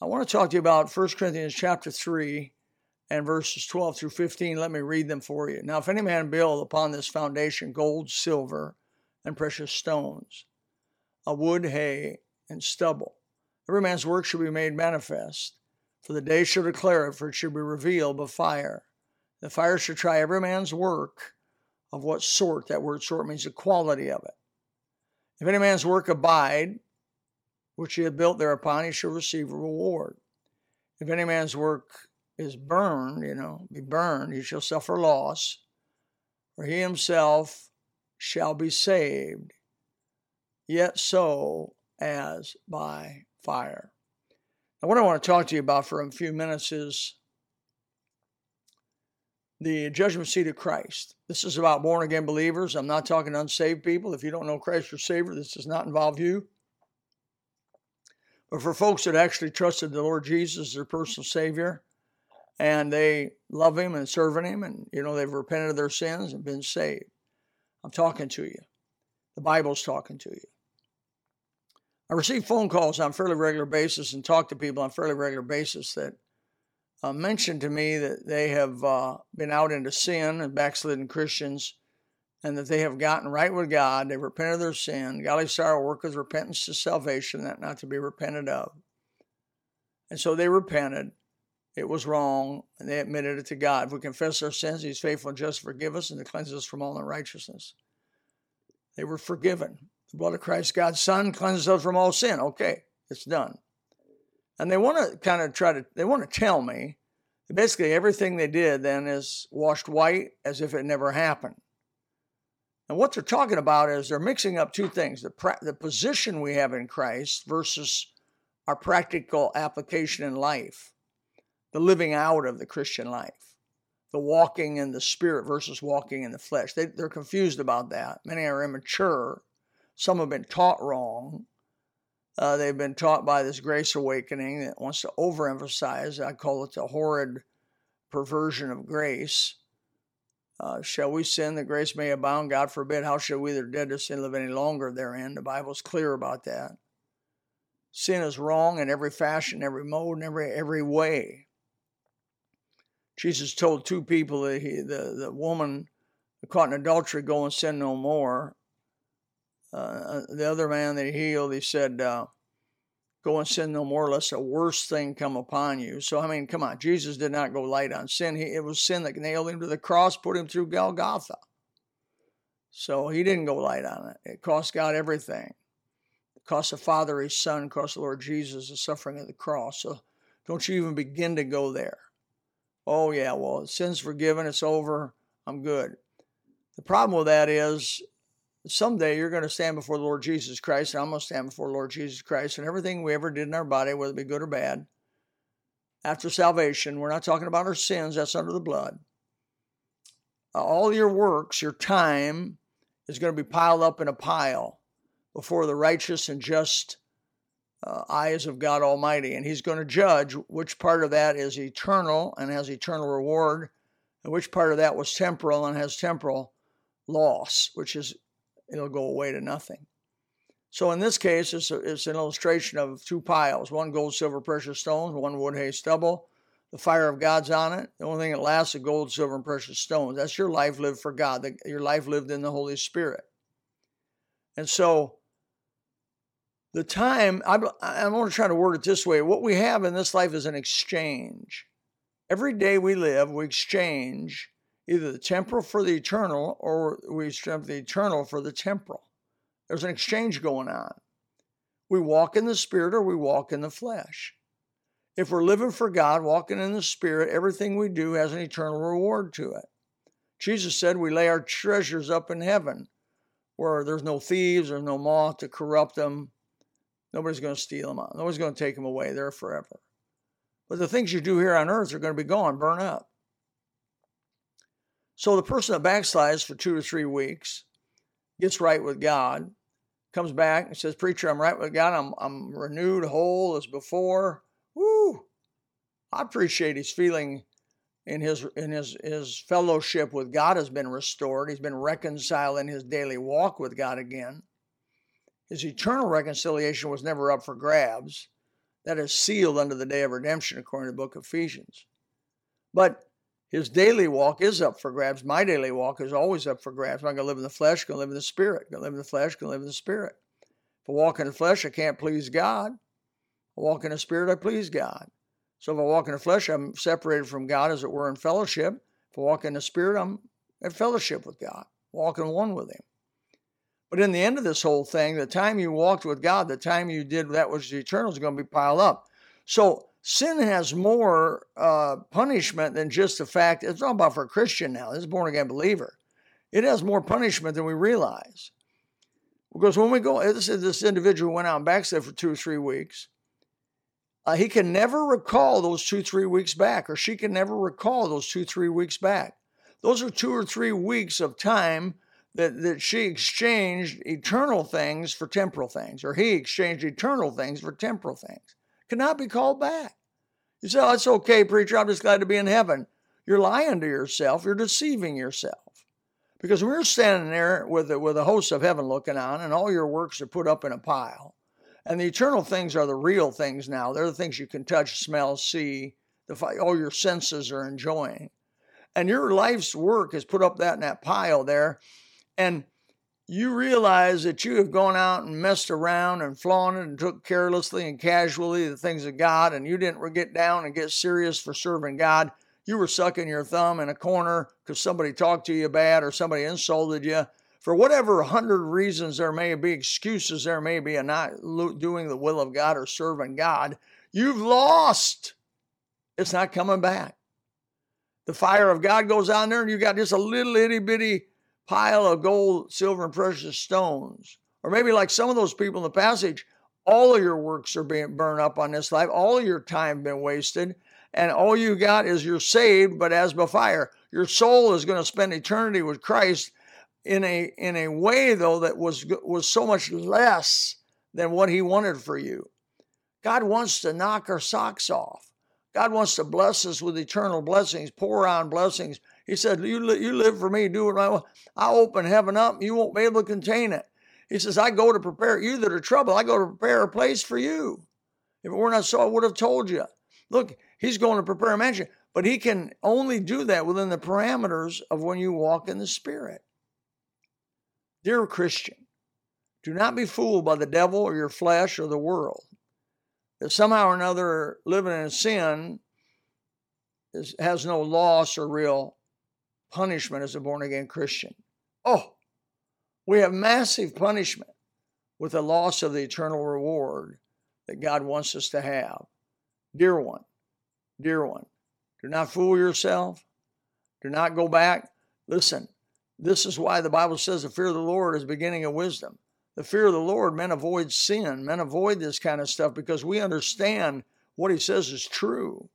I want to talk to you about 1 Corinthians chapter 3 and verses 12 through 15. Let me read them for you. Now, if any man build upon this foundation gold, silver, and precious stones, wood, hay, and stubble, every man's work shall be made manifest, for the day shall declare it, for it shall be revealed by fire. The fire shall try every man's work of what sort. That word sort means the quality of it. If any man's work abide, which he hath built thereupon, he shall receive a reward. If any man's work is burned, he shall suffer loss, for he himself shall be saved, yet so as by fire. Now, what I want to talk to you about for a few minutes is the judgment seat of Christ. This is about born-again believers. I'm not talking unsaved people. If you don't know Christ your Savior, this does not involve you. But for folks that actually trusted the Lord Jesus as their personal Savior, and they love Him and serve Him, and, they've repented of their sins and been saved, I'm talking to you. The Bible's talking to you. I receive phone calls on a fairly regular basis and talk to people on a fairly regular basis that mention to me that they have been out into sin and backslidden Christians, and that they have gotten right with God. They've repented of their sin. Godly sorrow worketh repentance to salvation, that not to be repented of. And so they repented. It was wrong, and they admitted it to God. If we confess our sins, He's faithful and just to forgive us and to cleanse us from all unrighteousness. They were forgiven. The blood of Christ, God's Son, cleanses us from all sin. Okay, it's done. And they want to tell me that basically everything they did then is washed white as if it never happened. And what they're talking about is they're mixing up two things, the position we have in Christ versus our practical application in life, the living out of the Christian life, the walking in the Spirit versus walking in the flesh. They're confused about that. Many are immature. Some have been taught wrong. They've been taught by this grace awakening that wants to overemphasize. I call it the horrid perversion of grace. Shall we sin that grace may abound? God forbid. How shall we that are dead to sin live any longer therein? The Bible's clear about that. Sin is wrong in every fashion, every mode, and every way. Jesus told two people, that the woman caught in adultery, go and sin no more. The other man that He healed, He said, go and sin no more, lest a worse thing come upon you. So, come on, Jesus did not go light on sin. It was sin that nailed Him to the cross, put Him through Golgotha. So He didn't go light on it. It cost God everything. It cost the Father His Son, it cost the Lord Jesus the suffering of the cross. So don't you even begin to go there. Oh, yeah, well, sin's forgiven, it's over, I'm good. The problem with that is, someday you're going to stand before the Lord Jesus Christ, and I'm going to stand before the Lord Jesus Christ, and everything we ever did in our body, whether it be good or bad, after salvation, we're not talking about our sins, that's under the blood. All your works, your time, is going to be piled up in a pile before the righteous and just eyes of God Almighty, and He's going to judge which part of that is eternal and has eternal reward, and which part of that was temporal and has temporal loss, which is it'll go away to nothing. So in this case, it's an illustration of two piles, one gold, silver, precious stones, one wood, hay, stubble. The fire of God's on it. The only thing that lasts is gold, silver, and precious stones. That's your life lived for God, your life lived in the Holy Spirit. And so the time, I'm going to try to word it this way. What we have in this life is an exchange. Every day we live, we exchange either the temporal for the eternal, or we exchange the eternal for the temporal. There's an exchange going on. We walk in the Spirit or we walk in the flesh. If we're living for God, walking in the Spirit, everything we do has an eternal reward to it. Jesus said we lay our treasures up in heaven, where there's no thieves, there's no moth to corrupt them. Nobody's going to steal them out. Nobody's going to take them away. They're forever. But the things you do here on earth are going to be gone, burn up. So the person that backslides for 2 or 3 weeks, gets right with God, comes back and says, preacher, I'm right with God. I'm renewed, whole as before. Woo! I appreciate his feeling in his fellowship with God has been restored. He's been reconciled in his daily walk with God again. His eternal reconciliation was never up for grabs. that is sealed unto the day of redemption, according to the book of Ephesians. But his daily walk is up for grabs. My daily walk is always up for grabs. I'm not going to live in the flesh, I'm going to live in the spirit. I'm going to live in the flesh, I'm going to live in the spirit. If I walk in the flesh, I can't please God. If I walk in the spirit, I please God. So if I walk in the flesh, I'm separated from God, as it were, in fellowship. If I walk in the spirit, I'm in fellowship with God, walking one with him. But in the end of this whole thing, the time you walked with God, the time you did that which is eternal is going to be piled up. So sin has more punishment than just the fact, it's not about for a Christian now, this is a born-again believer. It has more punishment than we realize. Because when we go, this individual went out and backslid for 2 or 3 weeks. He can never recall those 2 or 3 weeks back, or she can never recall those 2 or 3 weeks back. Those are 2 or 3 weeks of time that she exchanged eternal things for temporal things, or he exchanged eternal things for temporal things. Cannot be called back. You say, oh, it's okay, preacher, I'm just glad to be in heaven. You're lying to yourself. You're deceiving yourself. Because when you're standing there with the hosts of heaven looking on, and all your works are put up in a pile, and the eternal things are the real things now. They're the things you can touch, smell, see, all your senses are enjoying. And your life's work is put up that in that pile there, and you realize that you have gone out and messed around and flaunted and took carelessly and casually the things of God, and you didn't get down and get serious for serving God. You were sucking your thumb in a corner because somebody talked to you bad or somebody insulted you. For whatever 100 reasons there may be, excuses there may be, and not doing the will of God or serving God, you've lost. It's not coming back. The fire of God goes on there, and you got just a little itty bitty pile of gold, silver, and precious stones. Or maybe like some of those people in the passage, all of your works are being burned up on this life, all of your time been wasted, and all you got is you're saved, but as by fire. Your soul is going to spend eternity with Christ. In a way, though, that was so much less than what he wanted for you. God wants to knock our socks off. God wants to bless us with eternal blessings, pour on blessings. He said, you live for me, do what I want. I'll open heaven up, you won't be able to contain it. He says, I go to prepare you that are troubled. I go to prepare a place for you. If it were not so, I would have told you. Look, he's going to prepare a mansion, but he can only do that within the parameters of when you walk in the Spirit. Dear Christian, do not be fooled by the devil or your flesh or the world, that somehow or another living in sin has no loss or real punishment as a born-again Christian. Oh, we have massive punishment with the loss of the eternal reward that God wants us to have. Dear one, do not fool yourself. Do not go back. Listen. This is why the Bible says the fear of the Lord is the beginning of wisdom. The fear of the Lord, men avoid sin. Men avoid this kind of stuff because we understand what he says is true.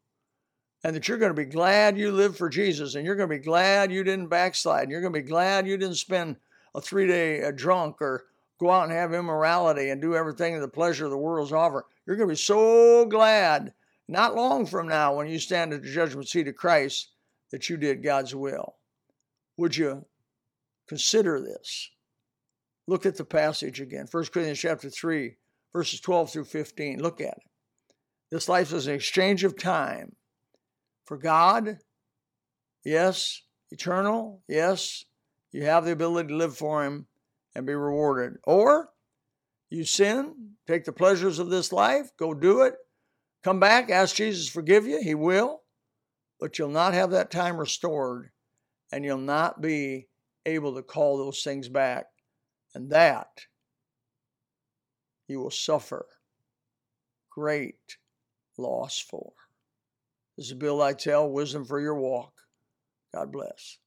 And that you're going to be glad you lived for Jesus. And you're going to be glad you didn't backslide. And you're going to be glad you didn't spend a 3-day drunk or go out and have immorality and do everything to the pleasure of the world's offer. You're going to be so glad, not long from now, when you stand at the judgment seat of Christ, that you did God's will. Would you consider this? Look at the passage again. 1 Corinthians chapter 3, verses 12 through 15. Look at it. This life is an exchange of time. For God, yes, eternal, yes, you have the ability to live for him and be rewarded. Or you sin, take the pleasures of this life, go do it, come back, ask Jesus to forgive you, he will, but you'll not have that time restored, and you'll not be able to call those things back, and that you will suffer great loss for. This is Bill Lytell, Wisdom for Your Walk. God bless.